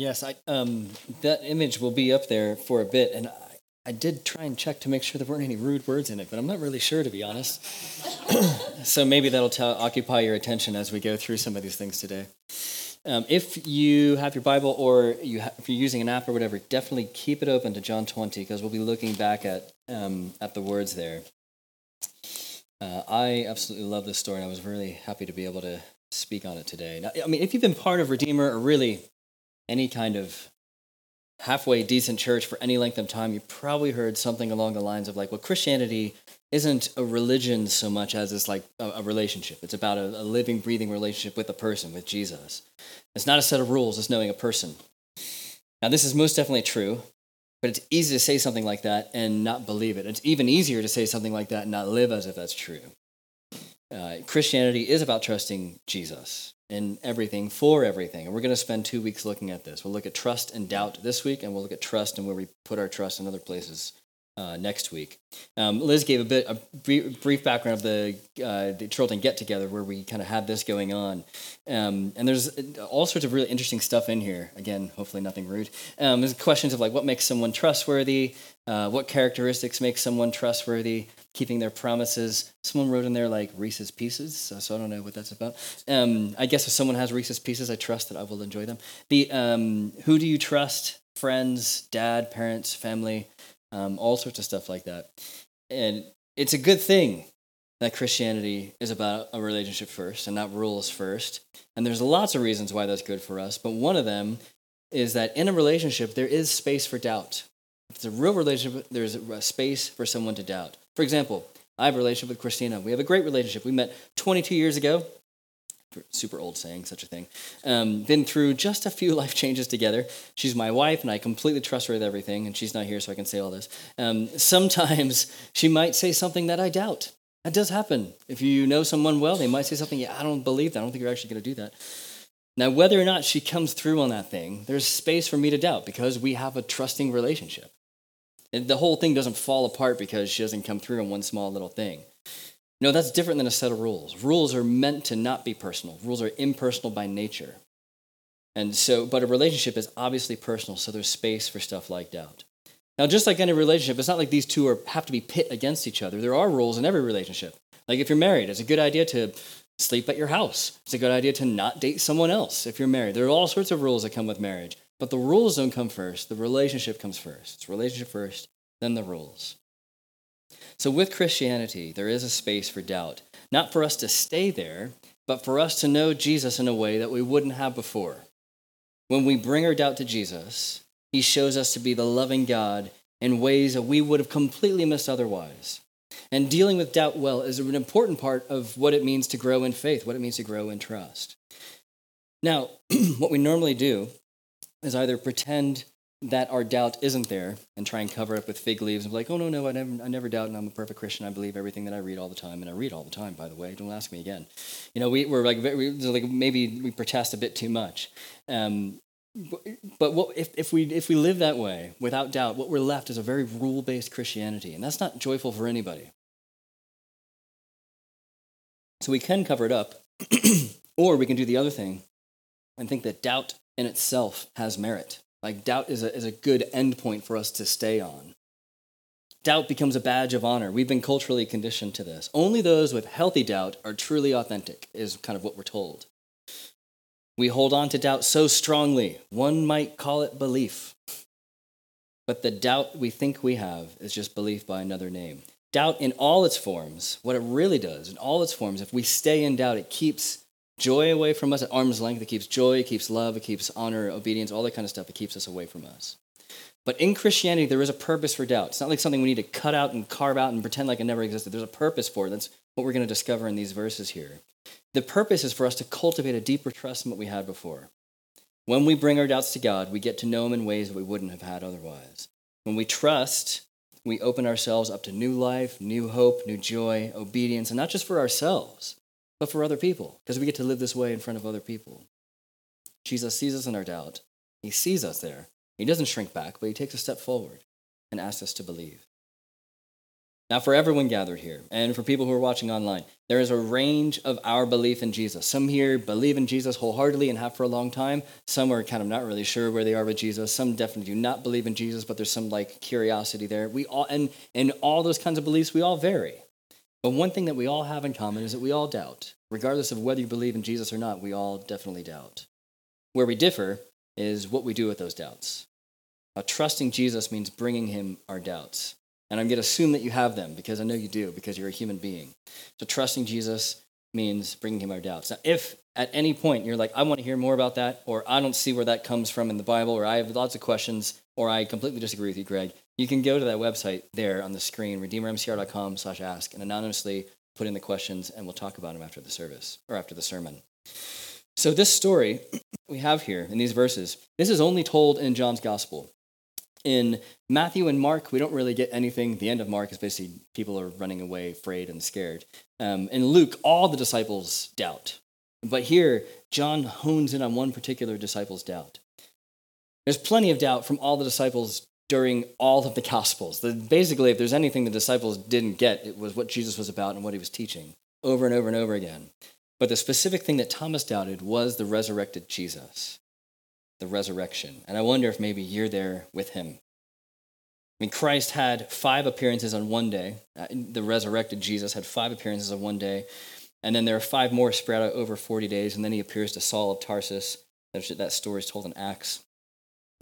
Yes, that image will be up there for a bit, and I did try and check to make sure there weren't any rude words in it, but I'm not really sure, to be honest. So maybe that'll occupy your attention as we go through some of these things today. If you have your Bible or if you're using an app or whatever, definitely keep it open to John 20, because we'll be looking back at the words there. I absolutely love this story, and I was really happy to be able to speak on it today. Now, I mean, if you've been part of Redeemer or really any kind of halfway decent church for any length of time, you probably heard something along the lines of like, well, Christianity isn't a religion so much as it's like a relationship. It's about a living, breathing relationship with a person, with Jesus. It's not a set of rules, it's knowing a person. Now, this is most definitely true, but it's easy to say something like that and not believe it. It's even easier to say something like that and not live as if that's true. Christianity is about trusting Jesus in everything, for everything. And we're going to spend 2 weeks looking at this. We'll look at trust and doubt this week, and we'll look at trust and where we put our trust in other places next week. Liz gave a brief background of the Charlton get-together where we kind of had this going on. And there's all sorts of really interesting stuff in here. Again, hopefully nothing rude. There's questions of like what makes someone trustworthy, what characteristics make someone trustworthy, keeping their promises. Someone wrote in there like Reese's Pieces, so I don't know what that's about. I guess if someone has Reese's Pieces, I trust that I will enjoy them. Who do you trust? Friends, dad, parents, family, all sorts of stuff like that. And it's a good thing that Christianity is about a relationship first and not rules first. And there's lots of reasons why that's good for us, but one of them is that in a relationship, there is space for doubt. If it's a real relationship, there's a space for someone to doubt. For example, I have a relationship with Christina. We have a great relationship. We met 22 years ago. Super old saying, such a thing. Been through just a few life changes together. She's my wife, and I completely trust her with everything, and she's not here, so I can say all this. Sometimes she might say something that I doubt. That does happen. If you know someone well, they might say something, yeah, I don't believe that. I don't think you're actually going to do that. Now, whether or not she comes through on that thing, there's space for me to doubt because we have a trusting relationship. And the whole thing doesn't fall apart because she doesn't come through on one small little thing. No, that's different than a set of rules. Rules are meant to not be personal. Rules are impersonal by nature. And so, but a relationship is obviously personal, so there's space for stuff like doubt. Now, just like any relationship, it's not like these two have to be pit against each other. There are rules in every relationship. Like if you're married, it's a good idea to sleep at your house. It's a good idea to not date someone else if you're married. There are all sorts of rules that come with marriage. But the rules don't come first. The relationship comes first. It's relationship first, then the rules. So with Christianity, there is a space for doubt. Not for us to stay there, but for us to know Jesus in a way that we wouldn't have before. When we bring our doubt to Jesus, he shows us to be the loving God in ways that we would have completely missed otherwise. And dealing with doubt well is an important part of what it means to grow in faith, what it means to grow in trust. Now, what we normally do is either pretend that our doubt isn't there and try and cover it up with fig leaves and be like, oh, no, I never doubt, and I'm a perfect Christian. I believe everything that I read all the time, and I read all the time, by the way. Don't ask me again. You know, we're like maybe we protest a bit too much. But what if we live that way without doubt, what we're left is a very rule-based Christianity, and that's not joyful for anybody. So we can cover it up, or we can do the other thing and think that doubt in itself has merit. Like doubt is a good endpoint for us to stay on. Doubt becomes a badge of honor. We've been culturally conditioned to this. Only those with healthy doubt are truly authentic, is kind of what we're told. We hold on to doubt so strongly, one might call it belief. But the doubt we think we have is just belief by another name. Doubt in all its forms, what it really does, in all its forms, if we stay in doubt, it keeps joy away from us at arm's length. It keeps joy, it keeps love, it keeps honor, obedience, all that kind of stuff. It keeps us away from us. But in Christianity, there is a purpose for doubt. It's not like something we need to cut out and carve out and pretend like it never existed. There's a purpose for it. That's what we're going to discover in these verses here. The purpose is for us to cultivate a deeper trust in what we had before. When we bring our doubts to God, we get to know him in ways that we wouldn't have had otherwise. When we trust, we open ourselves up to new life, new hope, new joy, obedience, and not just for ourselves, but for other people, because we get to live this way in front of other people. Jesus sees us in our doubt. He sees us there. He doesn't shrink back, but he takes a step forward and asks us to believe. Now, for everyone gathered here, and for people who are watching online, there is a range of our belief in Jesus. Some here believe in Jesus wholeheartedly and have for a long time. Some are kind of not really sure where they are with Jesus. Some definitely do not believe in Jesus, but there's some like curiosity there. We all, and in all those kinds of beliefs, we all vary. But one thing that we all have in common is that we all doubt. Regardless of whether you believe in Jesus or not, we all definitely doubt. Where we differ is what we do with those doubts. Now, trusting Jesus means bringing him our doubts. And I'm going to assume that you have them, because I know you do, because you're a human being. So trusting Jesus means bringing him our doubts. Now, if at any point you're like, I want to hear more about that, or I don't see where that comes from in the Bible, or I have lots of questions, or I completely disagree with you, Greg, you can go to that website there on the screen, RedeemerMCR.com/ask, and anonymously put in the questions, and we'll talk about them after the service, or after the sermon. So this story we have here in these verses, this is only told in John's Gospel. In Matthew and Mark, we don't really get anything. The end of Mark is basically people are running away, afraid and scared. In Luke, all the disciples doubt. But here, John hones in on one particular disciple's doubt. There's plenty of doubt from all the disciples during all of the Gospels. Basically, if there's anything the disciples didn't get, it was what Jesus was about and what he was teaching over and over and over again. But the specific thing that Thomas doubted was the resurrected Jesus. The resurrection. And I wonder if maybe you're there with him. I mean, Christ had 5 appearances on one day. The resurrected Jesus had 5 appearances on one day. And then there are 5 more spread out over 40 days. And then he appears to Saul of Tarsus. That story is told in Acts.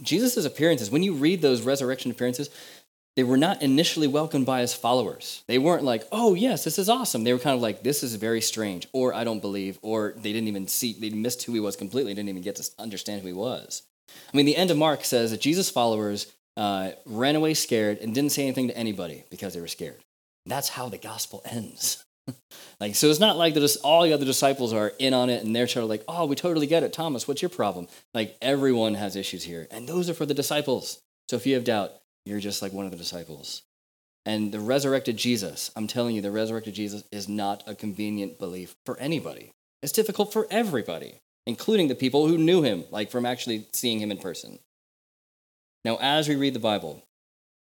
Jesus' appearances, when you read those resurrection appearances, they were not initially welcomed by his followers. They weren't like, oh, yes, this is awesome. They were kind of like, this is very strange, or I don't believe, or they didn't even see, they missed who he was completely, didn't even get to understand who he was. I mean, the end of Mark says that Jesus' followers ran away scared and didn't say anything to anybody because they were scared. And that's how the gospel ends. Like, so it's not like all the other disciples are in on it and they're sort of like, oh, we totally get it, Thomas, what's your problem? Like, everyone has issues here, and those are for the disciples. So if you have doubt, you're just like one of the disciples. And the resurrected Jesus, I'm telling you, the resurrected Jesus is not a convenient belief for anybody. It's difficult for everybody, including the people who knew him, like from actually seeing him in person. Now, as we read the Bible,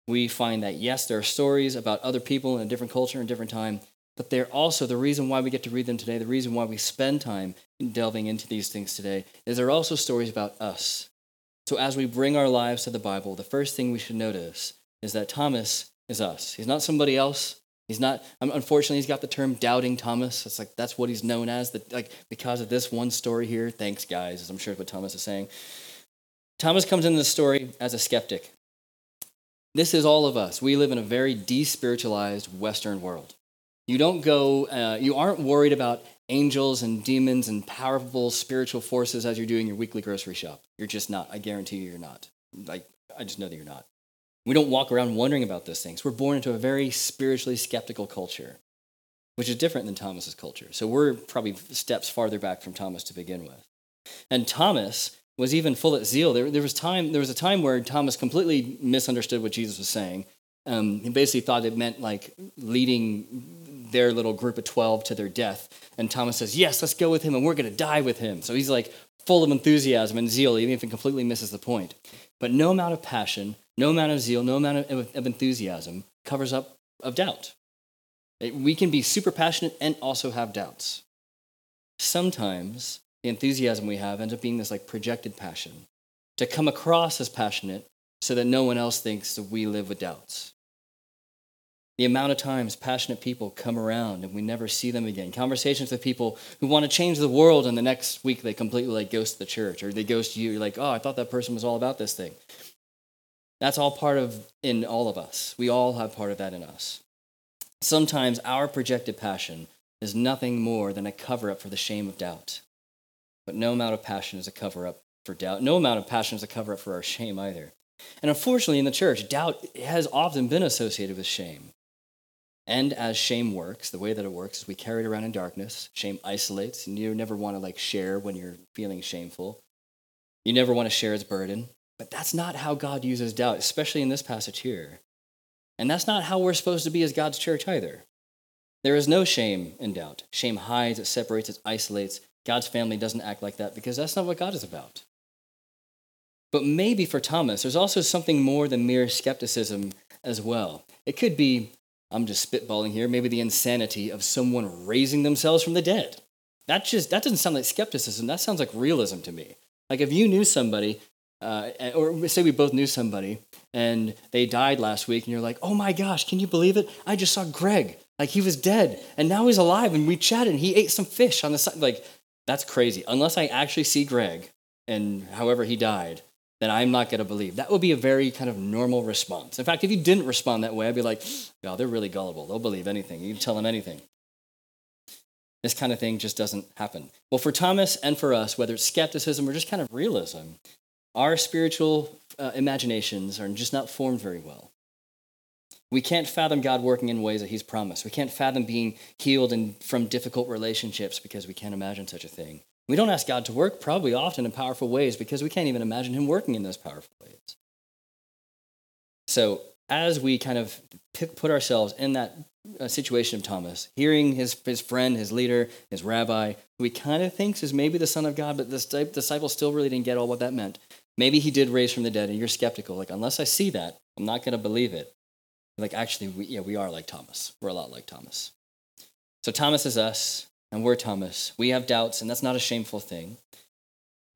we find that, yes, there are stories about other people in a different culture and different time, but they're also the reason why we get to read them today, the reason why we spend time delving into these things today, is there are also stories about us. So as we bring our lives to the Bible, the first thing we should notice is that Thomas is us. He's not somebody else. He's not, unfortunately, he's got the term doubting Thomas. It's like, that's what he's known as, because of this one story here. Thanks, guys, as I'm sure what Thomas is saying. Thomas comes into the story as a skeptic. This is all of us. We live in a very despiritualized Western world. You don't go, you aren't worried about angels and demons and powerful spiritual forces as you're doing your weekly grocery shop. You're just not. I guarantee you, you're not. Like, I just know that you're not. We don't walk around wondering about those things. We're born into a very spiritually skeptical culture, which is different than Thomas's culture. So we're probably steps farther back from Thomas to begin with. And Thomas was even full of zeal. There was a time where Thomas completely misunderstood what Jesus was saying. He basically thought it meant like leading their little group of 12 to their death. And Thomas says, yes, let's go with him and we're going to die with him. So he's like full of enthusiasm and zeal, even if he completely misses the point. But no amount of passion, no amount of zeal, no amount of enthusiasm covers up of doubt. We can be super passionate and also have doubts. Sometimes the enthusiasm we have ends up being this like projected passion to come across as passionate so that no one else thinks that we live with doubts. The amount of times passionate people come around and we never see them again. Conversations with people who want to change the world, and the next week they completely like ghost the church, or they ghost you. You're like, oh, I thought that person was all about this thing. That's all part of in all of us. We all have part of that in us. Sometimes our projected passion is nothing more than a cover-up for the shame of doubt. But no amount of passion is a cover-up for doubt. No amount of passion is a cover-up for our shame either. And unfortunately in the church, doubt has often been associated with shame. And as shame works, the way that it works is we carry it around in darkness. Shame isolates, and you never want to like share when you're feeling shameful. You never want to share its burden. But that's not how God uses doubt, especially in this passage here. And that's not how we're supposed to be as God's church either. There is no shame in doubt. Shame hides, it separates, it isolates. God's family doesn't act like that because that's not what God is about. But maybe for Thomas, there's also something more than mere skepticism as well. It could be, I'm just spitballing here, maybe the insanity of someone raising themselves from the dead. That doesn't sound like skepticism. That sounds like realism to me. Like if you knew somebody, or say we both knew somebody, and they died last week, and you're like, oh my gosh, can you believe it? I just saw Greg. Like he was dead, and now he's alive, and we chatted, and he ate some fish on the side. Like, that's crazy. Unless I actually see Greg, and however he died, then I'm not going to believe. That would be a very kind of normal response. In fact, if you didn't respond that way, I'd be like, oh, they're really gullible. They'll believe anything. You can tell them anything. This kind of thing just doesn't happen. Well, for Thomas and for us, whether it's skepticism or just kind of realism, our spiritual imaginations are just not formed very well. We can't fathom God working in ways that he's promised. We can't fathom being healed from difficult relationships because we can't imagine such a thing. We don't ask God to work probably often in powerful ways because we can't even imagine him working in those powerful ways. So as we kind of put ourselves in that situation of Thomas, hearing his friend, his leader, his rabbi, who he kind of thinks is maybe the son of God, but this disciple still really didn't get all what that meant. Maybe he did raise from the dead, and you're skeptical. Like, unless I see that, I'm not going to believe it. Like, actually, we are like Thomas. We're a lot like Thomas. So Thomas is us. And we're Thomas. We have doubts, and that's not a shameful thing.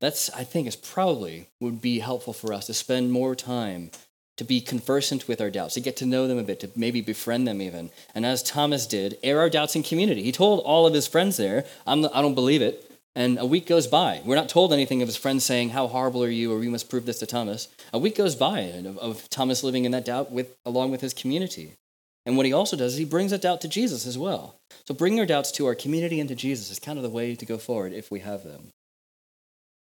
That's, I think, is probably would be helpful for us to spend more time to be conversant with our doubts, to get to know them a bit, to maybe befriend them even. And as Thomas did, air our doubts in community. He told all of his friends there, I don't believe it. And a week goes by. We're not told anything of his friends saying, how horrible are you, or you must prove this to Thomas. A week goes by of Thomas living in that doubt along with his community. And what he also does is he brings that doubt to Jesus as well. So bringing our doubts to our community and to Jesus is kind of the way to go forward if we have them.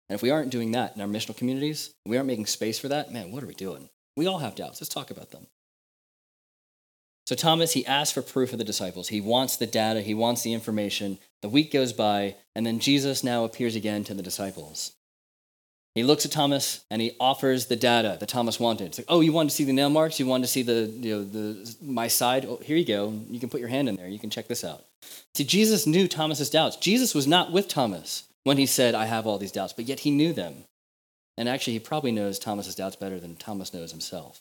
And if we aren't doing that in our missional communities, we aren't making space for that, man, what are we doing? We all have doubts. Let's talk about them. So Thomas, he asks for proof of the disciples. He wants the data. He wants the information. The week goes by, and then Jesus now appears again to the disciples. He looks at Thomas and he offers the data that Thomas wanted. It's like, oh, you wanted to see the nail marks? You wanted to see my side? Oh, here you go. You can put your hand in there. You can check this out. See, Jesus knew Thomas's doubts. Jesus was not with Thomas when he said, I have all these doubts, but yet he knew them. And actually, he probably knows Thomas's doubts better than Thomas knows himself.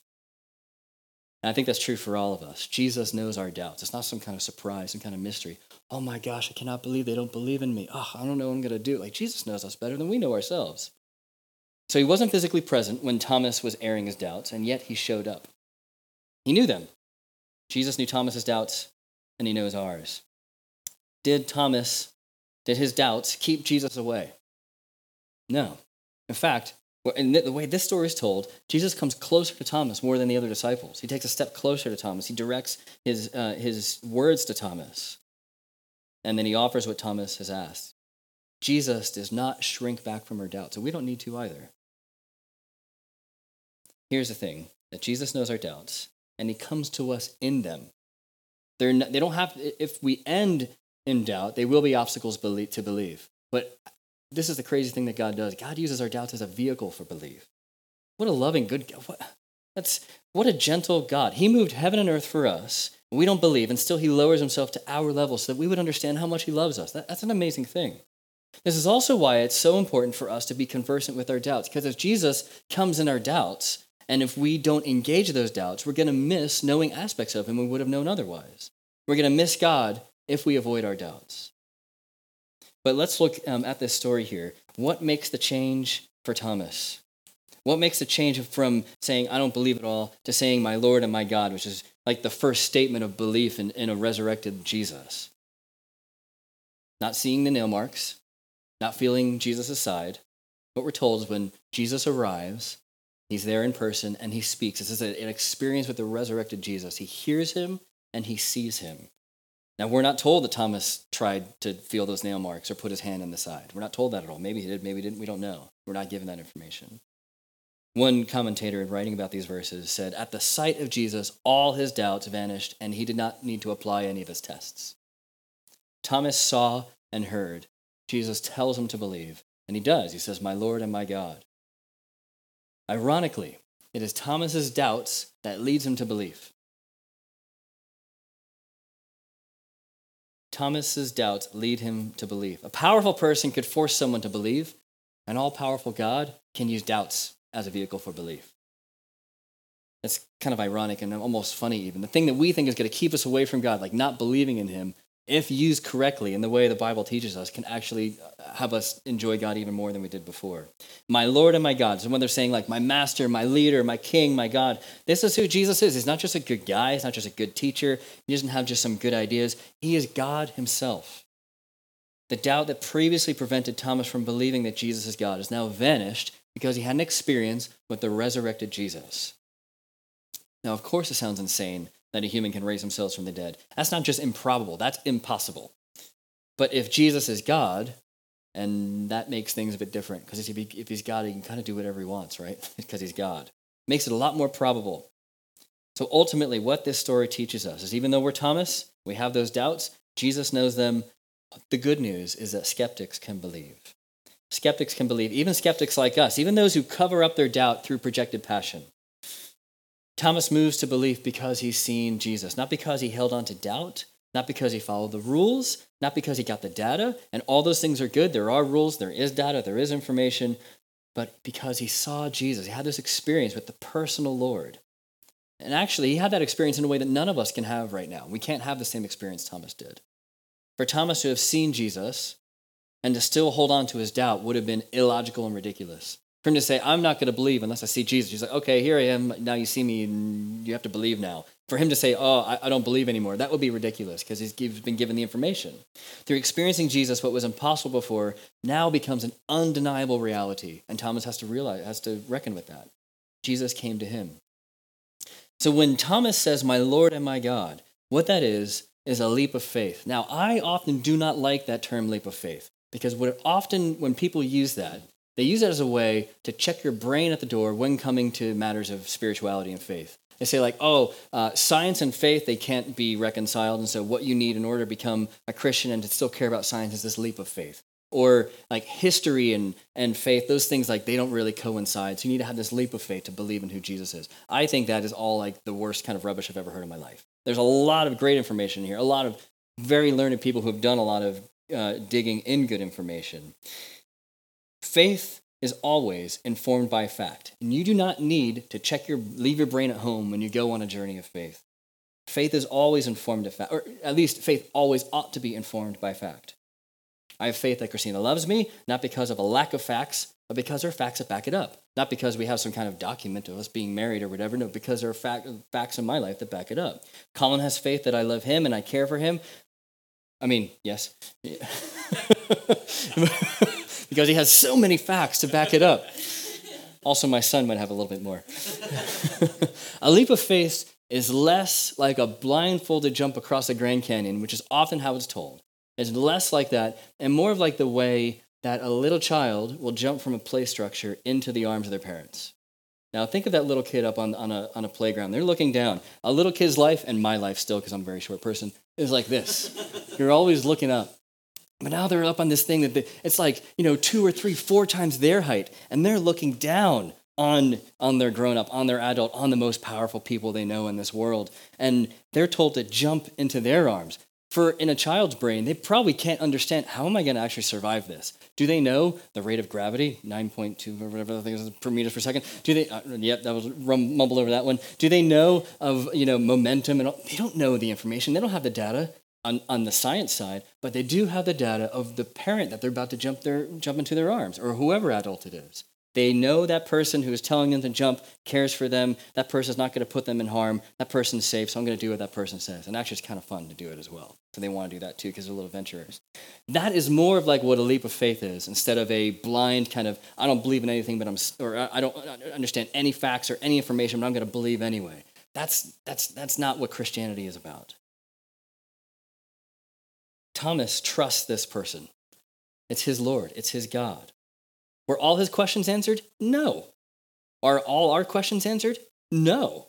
And I think that's true for all of us. Jesus knows our doubts. It's not some kind of surprise, some kind of mystery. Oh my gosh, I cannot believe they don't believe in me. Oh, I don't know what I'm going to do. Like, Jesus knows us better than we know ourselves. So he wasn't physically present when Thomas was airing his doubts, and yet he showed up. He knew them. Jesus knew Thomas's doubts, and he knows ours. Did his doubts keep Jesus away? No. In fact, in the way this story is told, Jesus comes closer to Thomas more than the other disciples. He takes a step closer to Thomas. He directs his words to Thomas, and then he offers what Thomas has asked. Jesus does not shrink back from our doubts, and we don't need to either. Here's the thing, that Jesus knows our doubts, and he comes to us in them. They don't have. If we end in doubt, they will be obstacles to believe. But this is the crazy thing that God does. God uses our doubts as a vehicle for belief. What a loving, good God. What a gentle God. He moved heaven and earth for us. We don't believe, and still he lowers himself to our level so that we would understand how much he loves us. That's an amazing thing. This is also why it's so important for us to be conversant with our doubts, because if Jesus comes in our doubts, and if we don't engage those doubts, we're going to miss knowing aspects of him we would have known otherwise. We're going to miss God if we avoid our doubts. But let's look at this story here. What makes the change for Thomas? What makes the change from saying, I don't believe at all, to saying, my Lord and my God, which is like the first statement of belief in a resurrected Jesus? Not seeing the nail marks. Not feeling Jesus' side. What we're told is when Jesus arrives, he's there in person and he speaks. This is an experience with the resurrected Jesus. He hears him and he sees him. Now, we're not told that Thomas tried to feel those nail marks or put his hand on the side. We're not told that at all. Maybe he did, maybe he didn't. We don't know. We're not given that information. One commentator in writing about these verses said, at the sight of Jesus, all his doubts vanished and he did not need to apply any of his tests. Thomas saw and heard. Jesus tells him to believe, and he does. He says, my Lord and my God. Ironically, it is Thomas's doubts that leads him to belief. Thomas's doubts lead him to belief. A powerful person could force someone to believe. An all-powerful God can use doubts as a vehicle for belief. It's kind of ironic and almost funny even. The thing that we think is going to keep us away from God, like not believing in him, if used correctly in the way the Bible teaches us, can actually have us enjoy God even more than we did before. My Lord and my God. So when they're saying like my master, my leader, my king, my God, this is who Jesus is. He's not just a good guy. He's not just a good teacher. He doesn't have just some good ideas. He is God himself. The doubt that previously prevented Thomas from believing that Jesus is God is now vanished because he had an experience with the resurrected Jesus. Now, of course, it sounds insane that a human can raise themselves from the dead. That's not just improbable, that's impossible. But if Jesus is God, and that makes things a bit different, because if he's God, he can kind of do whatever he wants, right? Because he's God. Makes it a lot more probable. So ultimately, what this story teaches us is even though we're Thomas, we have those doubts, Jesus knows them. The good news is that skeptics can believe. Skeptics can believe, even skeptics like us, even those who cover up their doubt through projected passion. Thomas moves to belief because he's seen Jesus, not because he held on to doubt, not because he followed the rules, not because he got the data, and all those things are good. There are rules, there is data, there is information, but because he saw Jesus, he had this experience with the personal Lord. And actually, he had that experience in a way that none of us can have right now. We can't have the same experience Thomas did. For Thomas to have seen Jesus and to still hold on to his doubt would have been illogical and ridiculous. For him to say, I'm not going to believe unless I see Jesus. He's like, okay, here I am. Now you see me and you have to believe now. For him to say, oh, I don't believe anymore, that would be ridiculous because he's been given the information. Through experiencing Jesus, what was impossible before now becomes an undeniable reality. And Thomas has to reckon with that. Jesus came to him. So when Thomas says, my Lord and my God, what that is a leap of faith. Now, I often do not like that term leap of faith because when people use that, they use it as a way to check your brain at the door when coming to matters of spirituality and faith. They say like, science and faith, they can't be reconciled. And so what you need in order to become a Christian and to still care about science is this leap of faith. Or like history and faith, those things like they don't really coincide. So you need to have this leap of faith to believe in who Jesus is. I think that is all like the worst kind of rubbish I've ever heard in my life. There's a lot of great information here, a lot of very learned people who have done a lot of digging in good information. Faith is always informed by fact, and you do not need to leave your brain at home when you go on a journey of faith. Faith is always informed of fact, or at least faith always ought to be informed by fact. I have faith that Christina loves me, not because of a lack of facts, but because there are facts that back it up. Not because we have some kind of document of us being married or whatever, no, because there are facts in my life that back it up. Colin has faith that I love him and I care for him. I mean, yes. Yeah. Because he has so many facts to back it up. Also, my son might have a little bit more. A leap of faith is less like a blindfolded jump across the Grand Canyon, which is often how it's told. It's less like that and more of like the way that a little child will jump from a play structure into the arms of their parents. Now, think of that little kid up on a playground. They're looking down. A little kid's life, and my life still, because I'm a very short person, is like this. You're always looking up. But now they're up on this thing that it's like, 2 or 3, 4 times their height, and they're looking down on their grown-up, on their adult, on the most powerful people they know in this world, and they're told to jump into their arms. For in a child's brain, they probably can't understand, how am I going to actually survive this? Do they know the rate of gravity, 9.2 or whatever the thing is per meters per second? Do they? Yep, that was mumble over that one. Do they know of momentum and all? They don't know the information. They don't have the data on the science side, but they do have the data of the parent that they're about to jump into their arms, or whoever adult it is. They know that person who is telling them to jump cares for them. That person's not going to put them in harm. That person's safe, so I'm going to do what that person says. And actually, it's kind of fun to do it as well. So they want to do that too because they're little adventurers. That is more of like what a leap of faith is instead of a blind kind of, I don't believe in anything, or I don't understand any facts or any information, but I'm going to believe anyway. That's not what Christianity is about. Thomas trusts this person. It's his Lord. It's his God. Were all his questions answered? No. Are all our questions answered? No.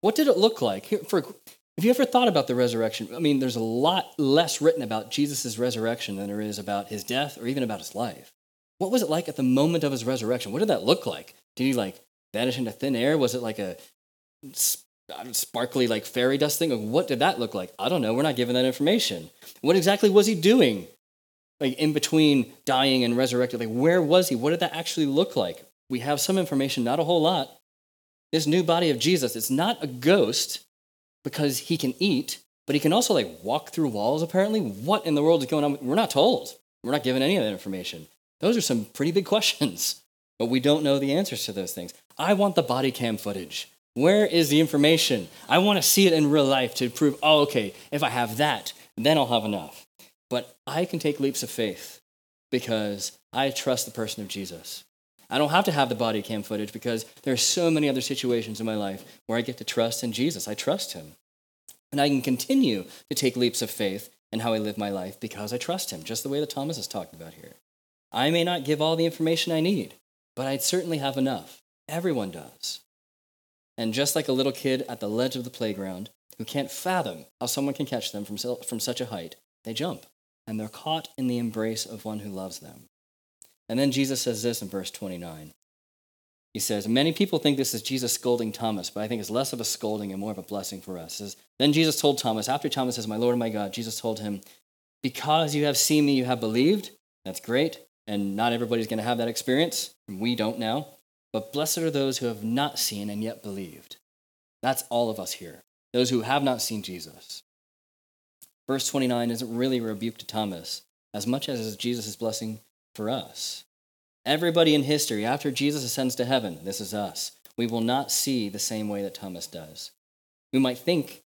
What did it look like? Have you ever thought about the resurrection? I mean, there's a lot less written about Jesus' resurrection than there is about his death or even about his life. What was it like at the moment of his resurrection? What did that look like? Did he vanish into thin air? Was it like a sparkly fairy dust thing? Like, what did that look like? I don't know. We're not given that information. What exactly was he doing? In between dying and resurrected, where was he? What did that actually look like? We have some information, not a whole lot. this new body of Jesus, it's not a ghost because he can eat, but he can also like walk through walls apparently. What in the world is going on? We're not told. We're not given any of that information. Those are some pretty big questions, but we don't know the answers to those things. I want the body cam footage. Where is the information? I want to see it in real life to prove, oh, okay, if I have that, then I'll have enough. But I can take leaps of faith because I trust the person of Jesus. I don't have to have the body cam footage because there are so many other situations in my life where I get to trust in Jesus. I trust him. And I can continue to take leaps of faith in how I live my life because I trust him, just the way that Thomas is talking about here. I may not give all the information I need, but I'd certainly have enough. Everyone does. And just like a little kid at the ledge of the playground who can't fathom how someone can catch them from such a height, they jump, and they're caught in the embrace of one who loves them. And then Jesus says this in verse 29. He says, many people think this is Jesus scolding Thomas, but I think it's less of a scolding and more of a blessing for us. It says, then Jesus told Thomas, after Thomas says, my Lord and my God, Jesus told him, because you have seen me, you have believed. That's great. And not everybody's going to have that experience. And we don't now. But blessed are those who have not seen and yet believed. That's all of us here, those who have not seen Jesus. Verse 29 isn't really a rebuke to Thomas as much as Jesus' blessing for us. Everybody in history, after Jesus ascends to heaven, this is us, we will not see the same way that Thomas does. We might think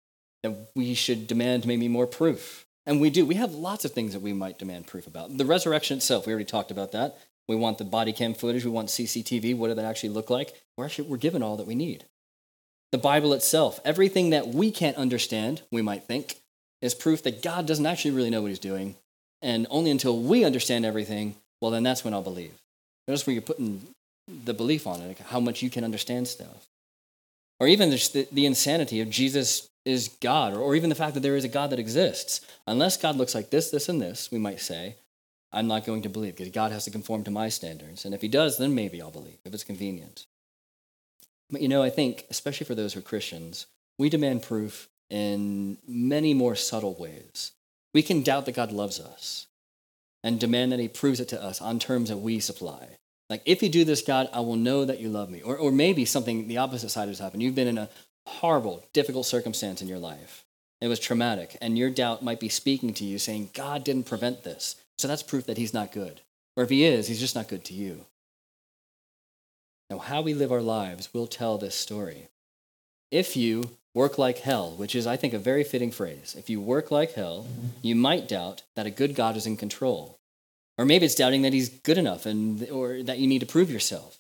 that we should demand maybe more proof. And we do. We have lots of things that we might demand proof about. The resurrection itself, we already talked about that. We want the body cam footage. We want CCTV. What did that actually look like? We're given all that we need. The Bible itself, everything that we can't understand, we might think, is proof that God doesn't actually really know what he's doing. And only until we understand everything, well, then that's when I'll believe. Notice where you're putting the belief on it, how much you can understand stuff. Or even the insanity of Jesus is God, or even the fact that there is a God that exists. Unless God looks like this, this, and this, we might say, I'm not going to believe because God has to conform to my standards. And if he does, then maybe I'll believe if it's convenient. But I think, especially for those who are Christians, we demand proof in many more subtle ways. We can doubt that God loves us and demand that he proves it to us on terms that we supply. Like, if you do this, God, I will know that you love me. Or maybe something, the opposite side has happened. You've been in a horrible, difficult circumstance in your life. It was traumatic. And your doubt might be speaking to you saying, God didn't prevent this. So that's proof that he's not good. Or if he is, he's just not good to you. Now, how we live our lives will tell this story. If you work like hell, which is, I think, a very fitting phrase. If you work like hell, you might doubt that a good God is in control. Or maybe it's doubting that he's good enough or that you need to prove yourself.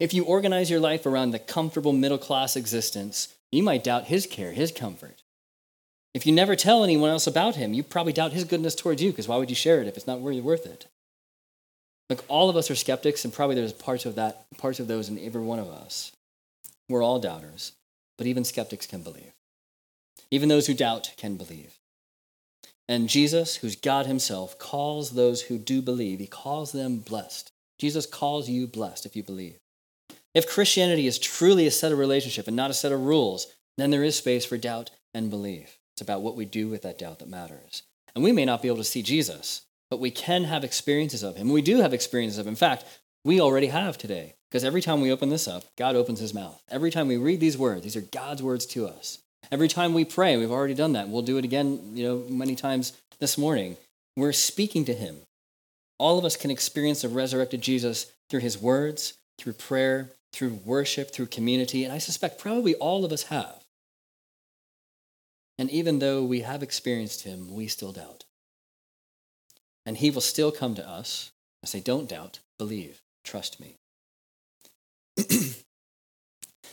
If you organize your life around the comfortable middle-class existence, you might doubt his care, his comfort. If you never tell anyone else about him, you probably doubt his goodness towards you, because why would you share it if it's not really worth it? Look, all of us are skeptics, and probably there's parts of those in every one of us. We're all doubters, but even skeptics can believe. Even those who doubt can believe. And Jesus, who's God himself, calls those who do believe, he calls them blessed. Jesus calls you blessed if you believe. If Christianity is truly a set of relationship and not a set of rules, then there is space for doubt and belief. It's about what we do with that doubt that matters. And we may not be able to see Jesus, but we can have experiences of him. We do have experiences of him. In fact, we already have today, because every time we open this up, God opens his mouth. Every time we read these words, these are God's words to us. Every time we pray, we've already done that. We'll do it again, many times this morning. We're speaking to him. All of us can experience the resurrected Jesus through his words, through prayer, through worship, through community, and I suspect probably all of us have. And even though we have experienced him, we still doubt. And he will still come to us and say, don't doubt, believe, trust me.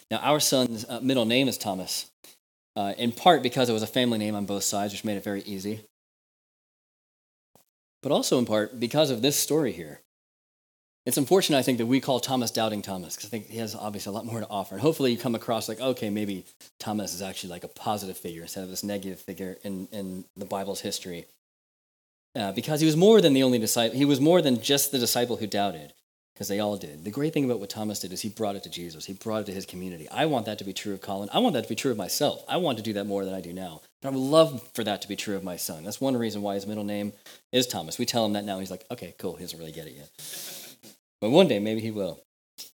Now, our son's middle name is Thomas, in part because it was a family name on both sides, which made it very easy. But also in part because of this story here. It's unfortunate, I think, that we call Thomas Doubting Thomas, because I think he has obviously a lot more to offer. And hopefully you come across like, okay, maybe Thomas is actually like a positive figure instead of this negative figure in the Bible's history. Because he was more than the only disciple. He was more than just the disciple who doubted, because they all did. The great thing about what Thomas did is he brought it to Jesus. He brought it to his community. I want that to be true of Colin. I want that to be true of myself. I want to do that more than I do now. And I would love for that to be true of my son. That's one reason why his middle name is Thomas. We tell him that now. He's like, okay, cool. He doesn't really get it yet. But one day, maybe he will.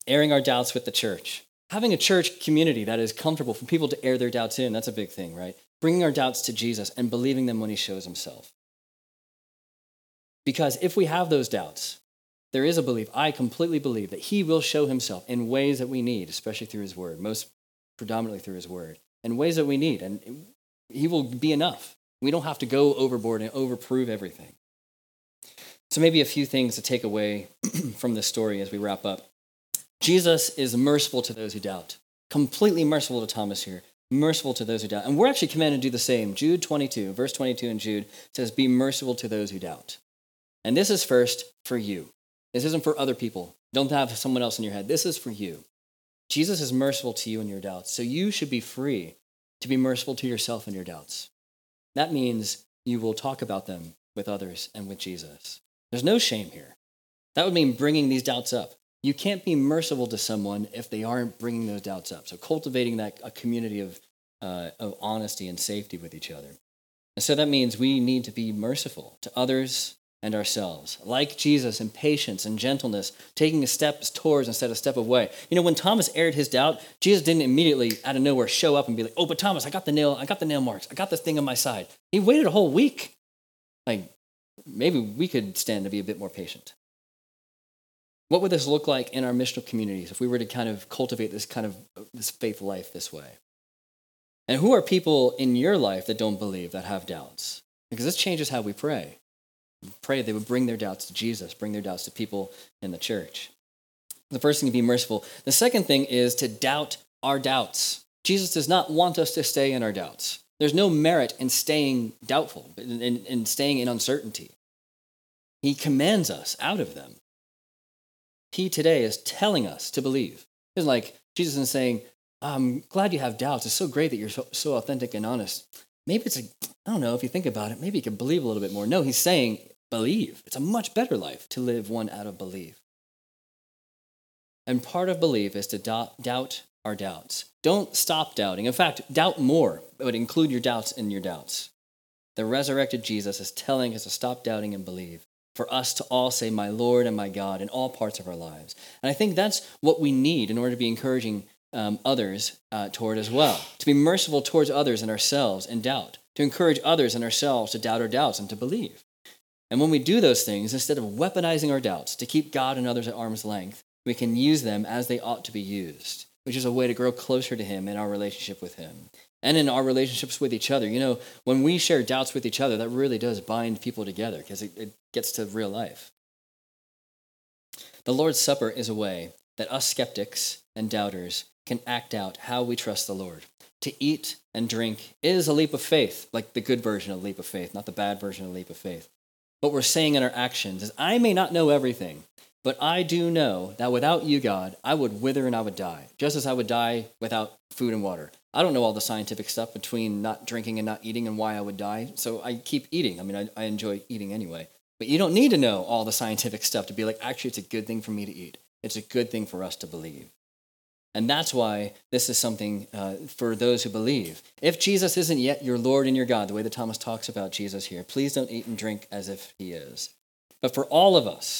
Airing our doubts with the church. Having a church community that is comfortable for people to air their doubts in, that's a big thing, right? Bringing our doubts to Jesus and believing them when he shows himself. Because if we have those doubts, there is a belief, I completely believe, that he will show himself in ways that we need, especially through his word, most predominantly through his word, in ways that we need, and he will be enough. We don't have to go overboard and overprove everything. So maybe a few things to take away from this story as we wrap up. Jesus is merciful to those who doubt, completely merciful to Thomas here, merciful to those who doubt. And we're actually commanded to do the same. Jude 22, verse 22 in Jude says, be merciful to those who doubt. And this is first for you. This isn't for other people. Don't have someone else in your head. This is for you. Jesus is merciful to you in your doubts. So you should be free to be merciful to yourself in your doubts. That means you will talk about them with others and with Jesus. There's no shame here. That would mean bringing these doubts up. You can't be merciful to someone if they aren't bringing those doubts up. So cultivating that a community of honesty and safety with each other. And so that means we need to be merciful to others and ourselves. Like Jesus in patience and gentleness, taking a step towards instead of a step away. You know, when Thomas aired his doubt, Jesus didn't immediately out of nowhere show up and be like, oh, but Thomas, I got the nail marks. I got this thing on my side. He waited a whole week. Like, maybe we could stand to be a bit more patient. What would this look like in our missional communities if we were to kind of cultivate this kind of this faith life this way? And who are people in your life that don't believe, that have doubts? Because this changes how we pray. We pray they would bring their doubts to Jesus, bring their doubts to people in the church. The first thing is be merciful. The second thing is to doubt our doubts. Jesus does not want us to stay in our doubts. There's no merit in staying doubtful, in staying in uncertainty. He commands us out of them. He today is telling us to believe. It's like Jesus is saying, I'm glad you have doubts. It's so great that you're so authentic and honest. Maybe it's I don't know, if you think about it, maybe you can believe a little bit more. No, he's saying believe. It's a much better life to live one out of belief. And part of belief is to doubt our doubts. Don't stop doubting. In fact, doubt more, but include your doubts in your doubts. The resurrected Jesus is telling us to stop doubting and believe, for us to all say, my Lord and my God, in all parts of our lives. And I think that's what we need in order to be encouraging others toward as well, to be merciful towards others and ourselves in doubt, to encourage others and ourselves to doubt our doubts and to believe. And when we do those things, instead of weaponizing our doubts to keep God and others at arm's length, we can use them as they ought to be used, which is a way to grow closer to him in our relationship with him and in our relationships with each other. You know, when we share doubts with each other, that really does bind people together because it gets to real life. The Lord's Supper is a way that us skeptics and doubters can act out how we trust the Lord. To eat and drink is a leap of faith, like the good version of leap of faith, not the bad version of leap of faith. What we're saying in our actions is, I may not know everything, but I do know that without you, God, I would wither and I would die, just as I would die without food and water. I don't know all the scientific stuff between not drinking and not eating and why I would die, so I keep eating. I mean, I enjoy eating anyway. But you don't need to know all the scientific stuff to be like, actually, it's a good thing for me to eat. It's a good thing for us to believe. And that's why this is something for those who believe. If Jesus isn't yet your Lord and your God, the way that Thomas talks about Jesus here, please don't eat and drink as if he is. But for all of us,